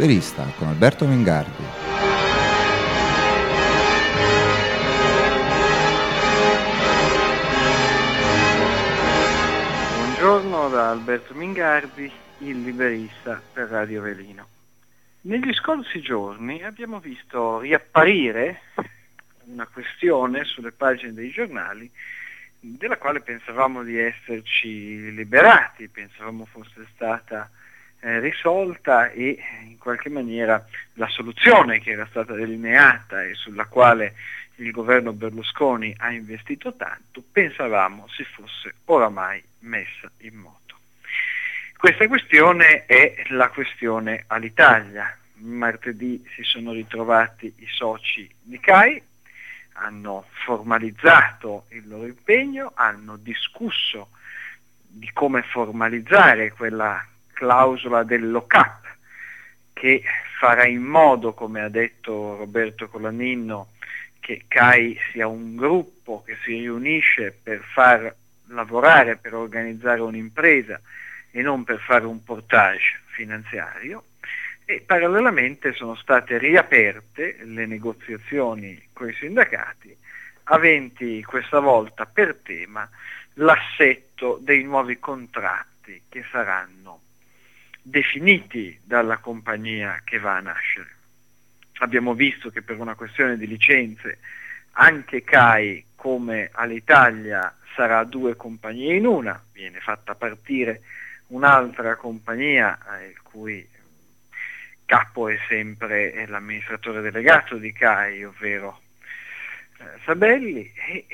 Liberista con Alberto Mingardi. Buongiorno da Alberto Mingardi, il Liberista per Radio Velino. Negli scorsi giorni abbiamo visto riapparire una questione sulle pagine dei giornali della quale pensavamo di esserci liberati, pensavamo fosse stata risolta e in qualche maniera la soluzione che era stata delineata e sulla quale il governo Berlusconi ha investito tanto, pensavamo si fosse oramai messa in moto. Questa questione è la questione Alitalia. Martedì si sono ritrovati i soci di CAI, hanno formalizzato il loro impegno, hanno discusso di come formalizzare quella clausola del lock-up che farà in modo, come ha detto Roberto Colaninno, che CAI sia un gruppo che si riunisce per far lavorare, per organizzare un'impresa e non per fare un portage finanziario. E parallelamente sono state riaperte le negoziazioni con i sindacati, aventi questa volta per tema l'assetto dei nuovi contratti che saranno definiti dalla compagnia che va a nascere. Abbiamo visto che per una questione di licenze anche CAI, come Alitalia, sarà due compagnie in una, viene fatta partire un'altra compagnia il cui capo è sempre l'amministratore delegato di CAI, ovvero Sabelli, e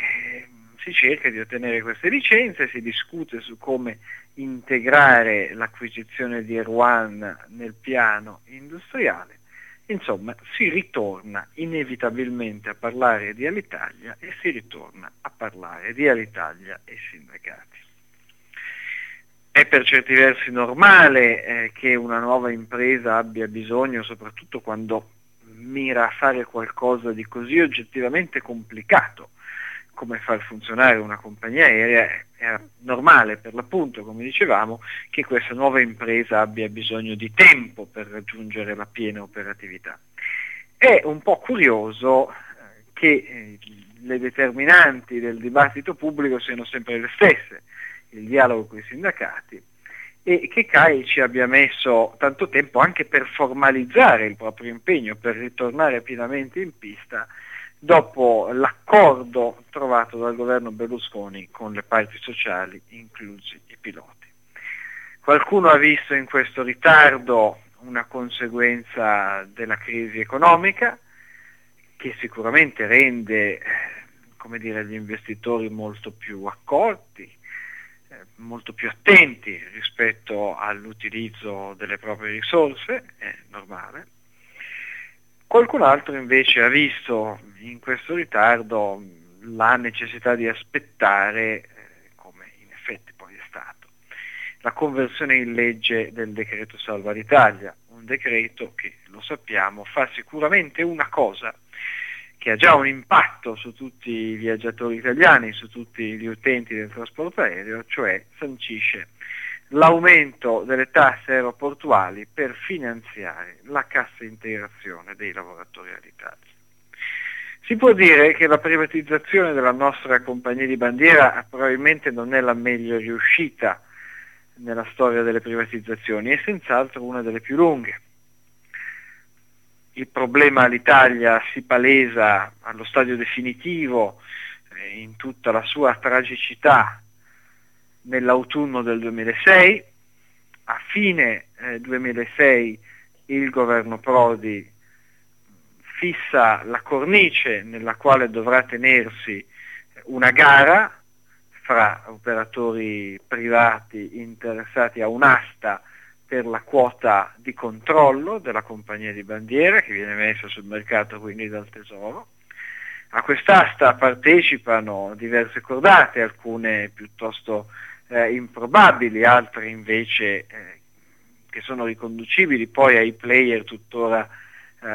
si cerca di ottenere queste licenze, si discute su come integrare l'acquisizione di Air One nel piano industriale, insomma si ritorna inevitabilmente a parlare di Alitalia e si ritorna a parlare di Alitalia e sindacati. È per certi versi normale che una nuova impresa abbia bisogno, soprattutto quando mira a fare qualcosa di così oggettivamente complicato come far funzionare una compagnia aerea, è normale per l'appunto, come dicevamo, che questa nuova impresa abbia bisogno di tempo per raggiungere la piena operatività. È un po' curioso che le determinanti del dibattito pubblico siano sempre le stesse, il dialogo con i sindacati, e che CAI ci abbia messo tanto tempo anche per formalizzare il proprio impegno, per ritornare pienamente in pista dopo l'accordo trovato dal governo Berlusconi con le parti sociali, inclusi i piloti. Qualcuno ha visto in questo ritardo una conseguenza della crisi economica, che sicuramente rende, come dire, gli investitori molto più accorti, molto più attenti rispetto all'utilizzo delle proprie risorse, è normale. Qualcun altro invece ha visto in questo ritardo la necessità di aspettare, come in effetti poi è stato, la conversione in legge del decreto Salva l'Italia, un decreto che, lo sappiamo, fa sicuramente una cosa che ha già un impatto su tutti i viaggiatori italiani, su tutti gli utenti del trasporto aereo, cioè sancisce l'aumento delle tasse aeroportuali per finanziare la cassa integrazione dei lavoratori Alitalia. Si può dire che la privatizzazione della nostra compagnia di bandiera probabilmente non è la meglio riuscita nella storia delle privatizzazioni, è senz'altro una delle più lunghe. Il problema Alitalia si palesa allo stadio definitivo in tutta la sua tragicità nell'autunno del 2006, a fine 2006 il governo Prodi fissa la cornice nella quale dovrà tenersi una gara fra operatori privati interessati a un'asta per la quota di controllo della compagnia di bandiera che viene messa sul mercato quindi dal Tesoro. A quest'asta partecipano diverse cordate, alcune piuttosto improbabili, altre invece che sono riconducibili poi ai player tuttora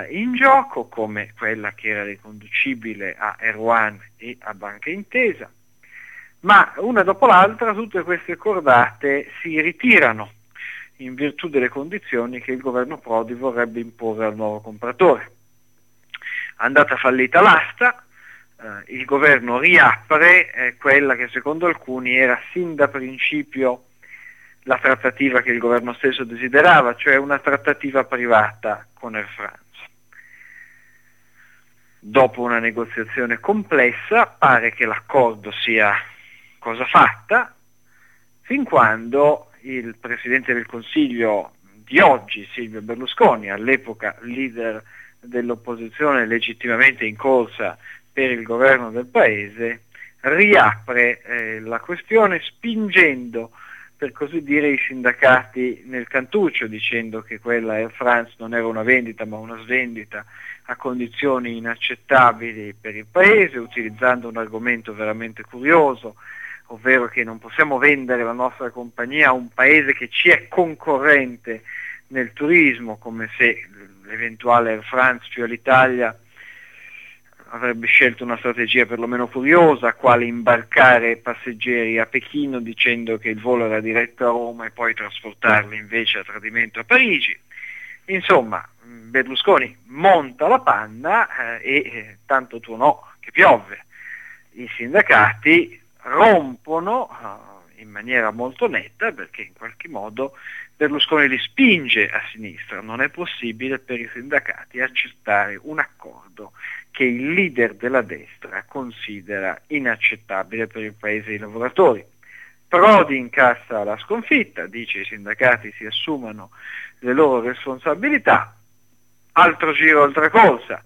in gioco, come quella che era riconducibile a Air One e a Banca Intesa, ma una dopo l'altra tutte queste cordate si ritirano in virtù delle condizioni che il governo Prodi vorrebbe imporre al nuovo compratore. Andata fallita l'asta, il governo riapre quella che secondo alcuni era sin da principio la trattativa che il governo stesso desiderava, cioè una trattativa privata con Air France. Dopo una negoziazione complessa pare che l'accordo sia cosa fatta, fin quando il Presidente del Consiglio di oggi, Silvio Berlusconi, all'epoca leader dell'opposizione legittimamente in corsa per il governo del Paese, riapre la questione spingendo, per così dire, i sindacati nel cantuccio, dicendo che quella Air France non era una vendita ma una svendita a condizioni inaccettabili per il Paese, utilizzando un argomento veramente curioso, ovvero che non possiamo vendere la nostra compagnia a un Paese che ci è concorrente nel turismo, come se l'eventuale Air France più Alitalia avrebbe scelto una strategia perlomeno curiosa, quale imbarcare passeggeri a Pechino dicendo che il volo era diretto a Roma e poi trasportarli invece a tradimento a Parigi. Insomma, Berlusconi monta la panna e tanto tuonò che piove. I sindacati rompono in maniera molto netta, perché in qualche modo Berlusconi li spinge a sinistra. Non è possibile per i sindacati accettare un accordo che il leader della destra considera inaccettabile per il Paese e i lavoratori. Prodi incassa la sconfitta, dice i sindacati si assumano le loro responsabilità. Altro giro, altra corsa.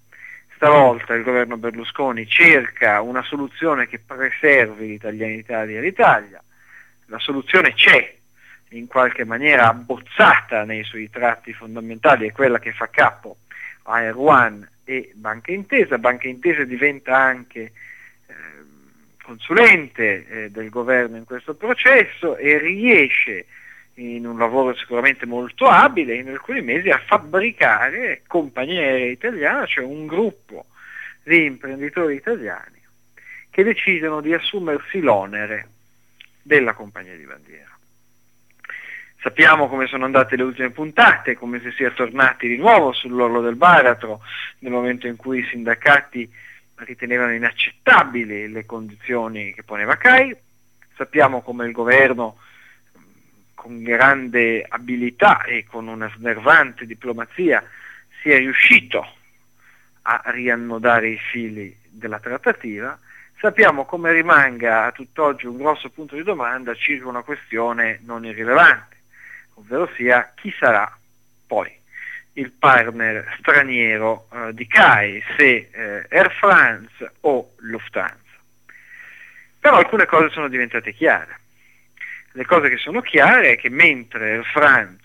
Stavolta il governo Berlusconi cerca una soluzione che preservi l'italianità di Alitalia. La soluzione c'è, in qualche maniera abbozzata nei suoi tratti fondamentali, è quella che fa capo a Air One e Banca Intesa. Banca Intesa diventa anche consulente del governo in questo processo e riesce, in un lavoro sicuramente molto abile, in alcuni mesi a fabbricare Compagnia Aerea Italiana, cioè un gruppo di imprenditori italiani che decidono di assumersi l'onere della compagnia di bandiera. Sappiamo come sono andate le ultime puntate, come si sia tornati di nuovo sull'orlo del baratro nel momento in cui i sindacati ritenevano inaccettabili le condizioni che poneva CAI. Sappiamo come il governo, con grande abilità e con una snervante diplomazia, si è riuscito a riannodare i fili della trattativa. Sappiamo come rimanga a tutt'oggi un grosso punto di domanda circa una questione non irrilevante, ovvero sia chi sarà poi il partner straniero di CAI, se Air France o Lufthansa. Però alcune cose sono diventate chiare. Le cose che sono chiare è che mentre Air France,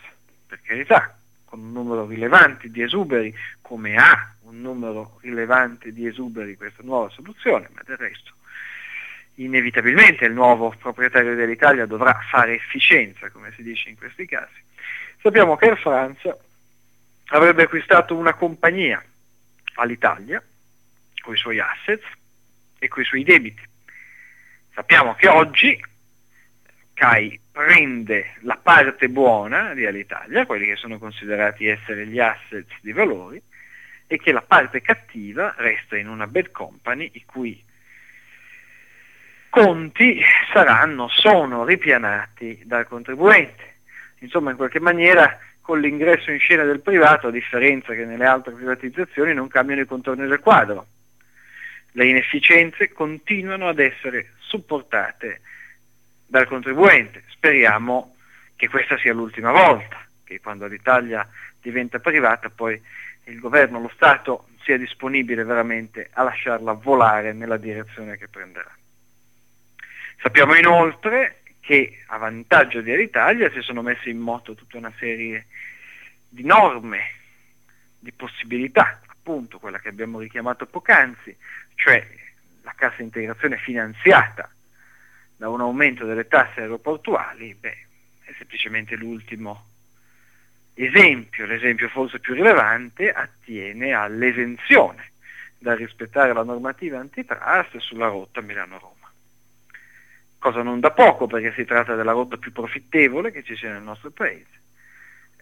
per carità, con un numero rilevante di esuberi, come ha un numero rilevante di esuberi questa nuova soluzione, ma del resto inevitabilmente il nuovo proprietario dell'Italia dovrà fare efficienza, come si dice in questi casi, sappiamo che Air France avrebbe acquistato una compagnia all'Italia, con i suoi assets e con i suoi debiti. Sappiamo che oggi CAI prende la parte buona di Alitalia, quelli che sono considerati essere gli assets di valori, e che la parte cattiva resta in una bad company i cui conti sono ripianati dal contribuente. Insomma, in qualche maniera, con l'ingresso in scena del privato, a differenza che nelle altre privatizzazioni, non cambiano i contorni del quadro. Le inefficienze continuano ad essere supportate dal contribuente. Speriamo che questa sia l'ultima volta, che quando l'Italia diventa privata poi il governo, lo Stato, sia disponibile veramente a lasciarla volare nella direzione che prenderà. Sappiamo inoltre che a vantaggio di Alitalia si sono messe in moto tutta una serie di norme, di possibilità, appunto quella che abbiamo richiamato poc'anzi, cioè la cassa integrazione finanziata da un aumento delle tasse aeroportuali. È semplicemente l'ultimo esempio. L'esempio forse più rilevante attiene all'esenzione da rispettare la normativa antitrust sulla rotta Milano-Roma, cosa non da poco perché si tratta della rotta più profittevole che ci sia nel nostro Paese.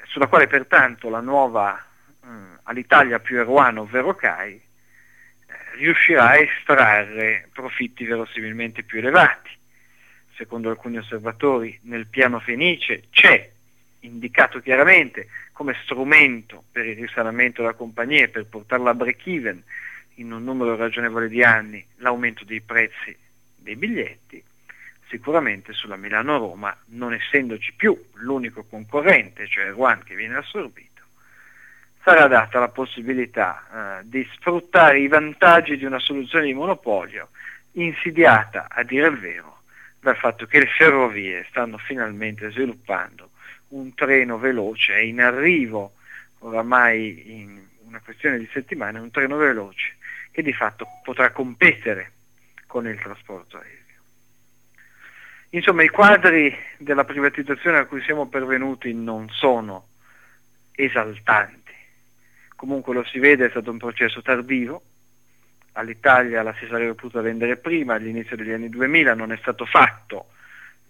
sulla quale pertanto la nuova Alitalia più Air One, ovvero CAI, riuscirà a estrarre profitti verosimilmente più elevati. Secondo alcuni osservatori, nel piano Fenice c'è indicato chiaramente come strumento per il risanamento della compagnia e per portarla a break-even in un numero ragionevole di anni l'aumento dei prezzi dei biglietti. Sicuramente sulla Milano-Roma, non essendoci più l'unico concorrente, cioè Erwan, che viene assorbito, sarà data la possibilità di sfruttare i vantaggi di una soluzione di monopolio insidiata, a dire il vero, dal fatto che le ferrovie stanno finalmente sviluppando un treno veloce, è in arrivo oramai in una questione di settimane, un treno veloce che di fatto potrà competere con il trasporto aereo. Insomma, i quadri della privatizzazione a cui siamo pervenuti non sono esaltanti. Comunque lo si vede, è stato un processo tardivo. All'Italia la si sarebbe potuta vendere prima, all'inizio degli anni 2000, non è stato fatto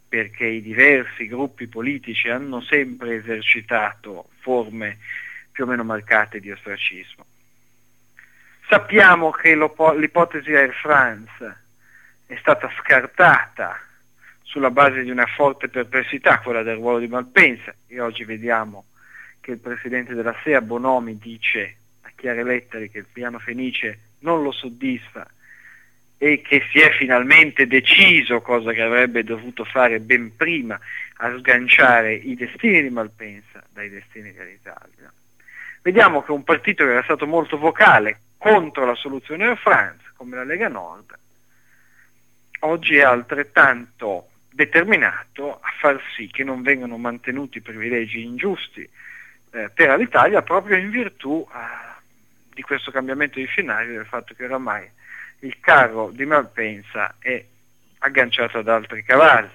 perché i diversi gruppi politici hanno sempre esercitato forme più o meno marcate di ostracismo. Sappiamo che l'ipotesi Air France è stata scartata sulla base di una forte perplessità, quella del ruolo di Malpensa, e oggi vediamo che il presidente della SEA, Bonomi, dice a chiare lettere che il piano Fenice non lo soddisfa e che si è finalmente deciso, cosa che avrebbe dovuto fare ben prima, a sganciare i destini di Malpensa dai destini dell'Italia. Vediamo che un partito che era stato molto vocale contro la soluzione Air France, come la Lega Nord, oggi è altrettanto determinato a far sì che non vengano mantenuti privilegi ingiusti per l'Italia, proprio in virtù di questo cambiamento di scenario, del fatto che oramai il carro di Malpensa è agganciato ad altri cavalli,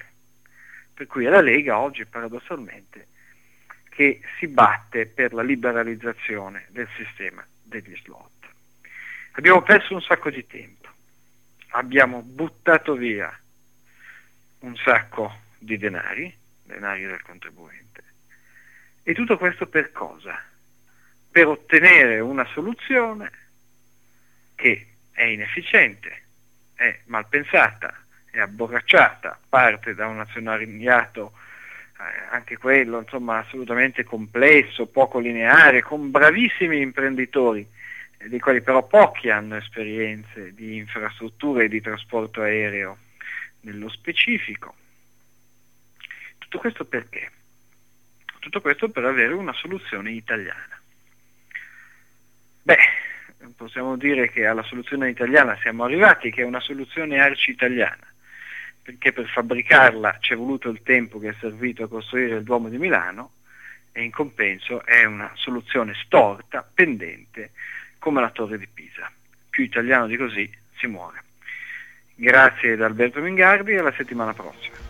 per cui è la Lega oggi paradossalmente che si batte per la liberalizzazione del sistema degli slot. Abbiamo perso un sacco di tempo, abbiamo buttato via un sacco di denari del contribuente, e tutto questo per cosa? Per ottenere una soluzione che è inefficiente, è mal pensata, è abborracciata, parte da un azionariato anche quello, insomma, assolutamente complesso, poco lineare, con bravissimi imprenditori, dei quali però pochi hanno esperienze di infrastrutture e di trasporto aereo nello specifico. Tutto questo perché? Tutto questo per avere una soluzione italiana. Beh, possiamo dire che alla soluzione italiana siamo arrivati, che è una soluzione arci-italiana, perché per fabbricarla c'è voluto il tempo che è servito a costruire il Duomo di Milano, e in compenso è una soluzione storta, pendente, come la Torre di Pisa. Più italiano di così si muore. Grazie ad Alberto Mingardi e alla settimana prossima.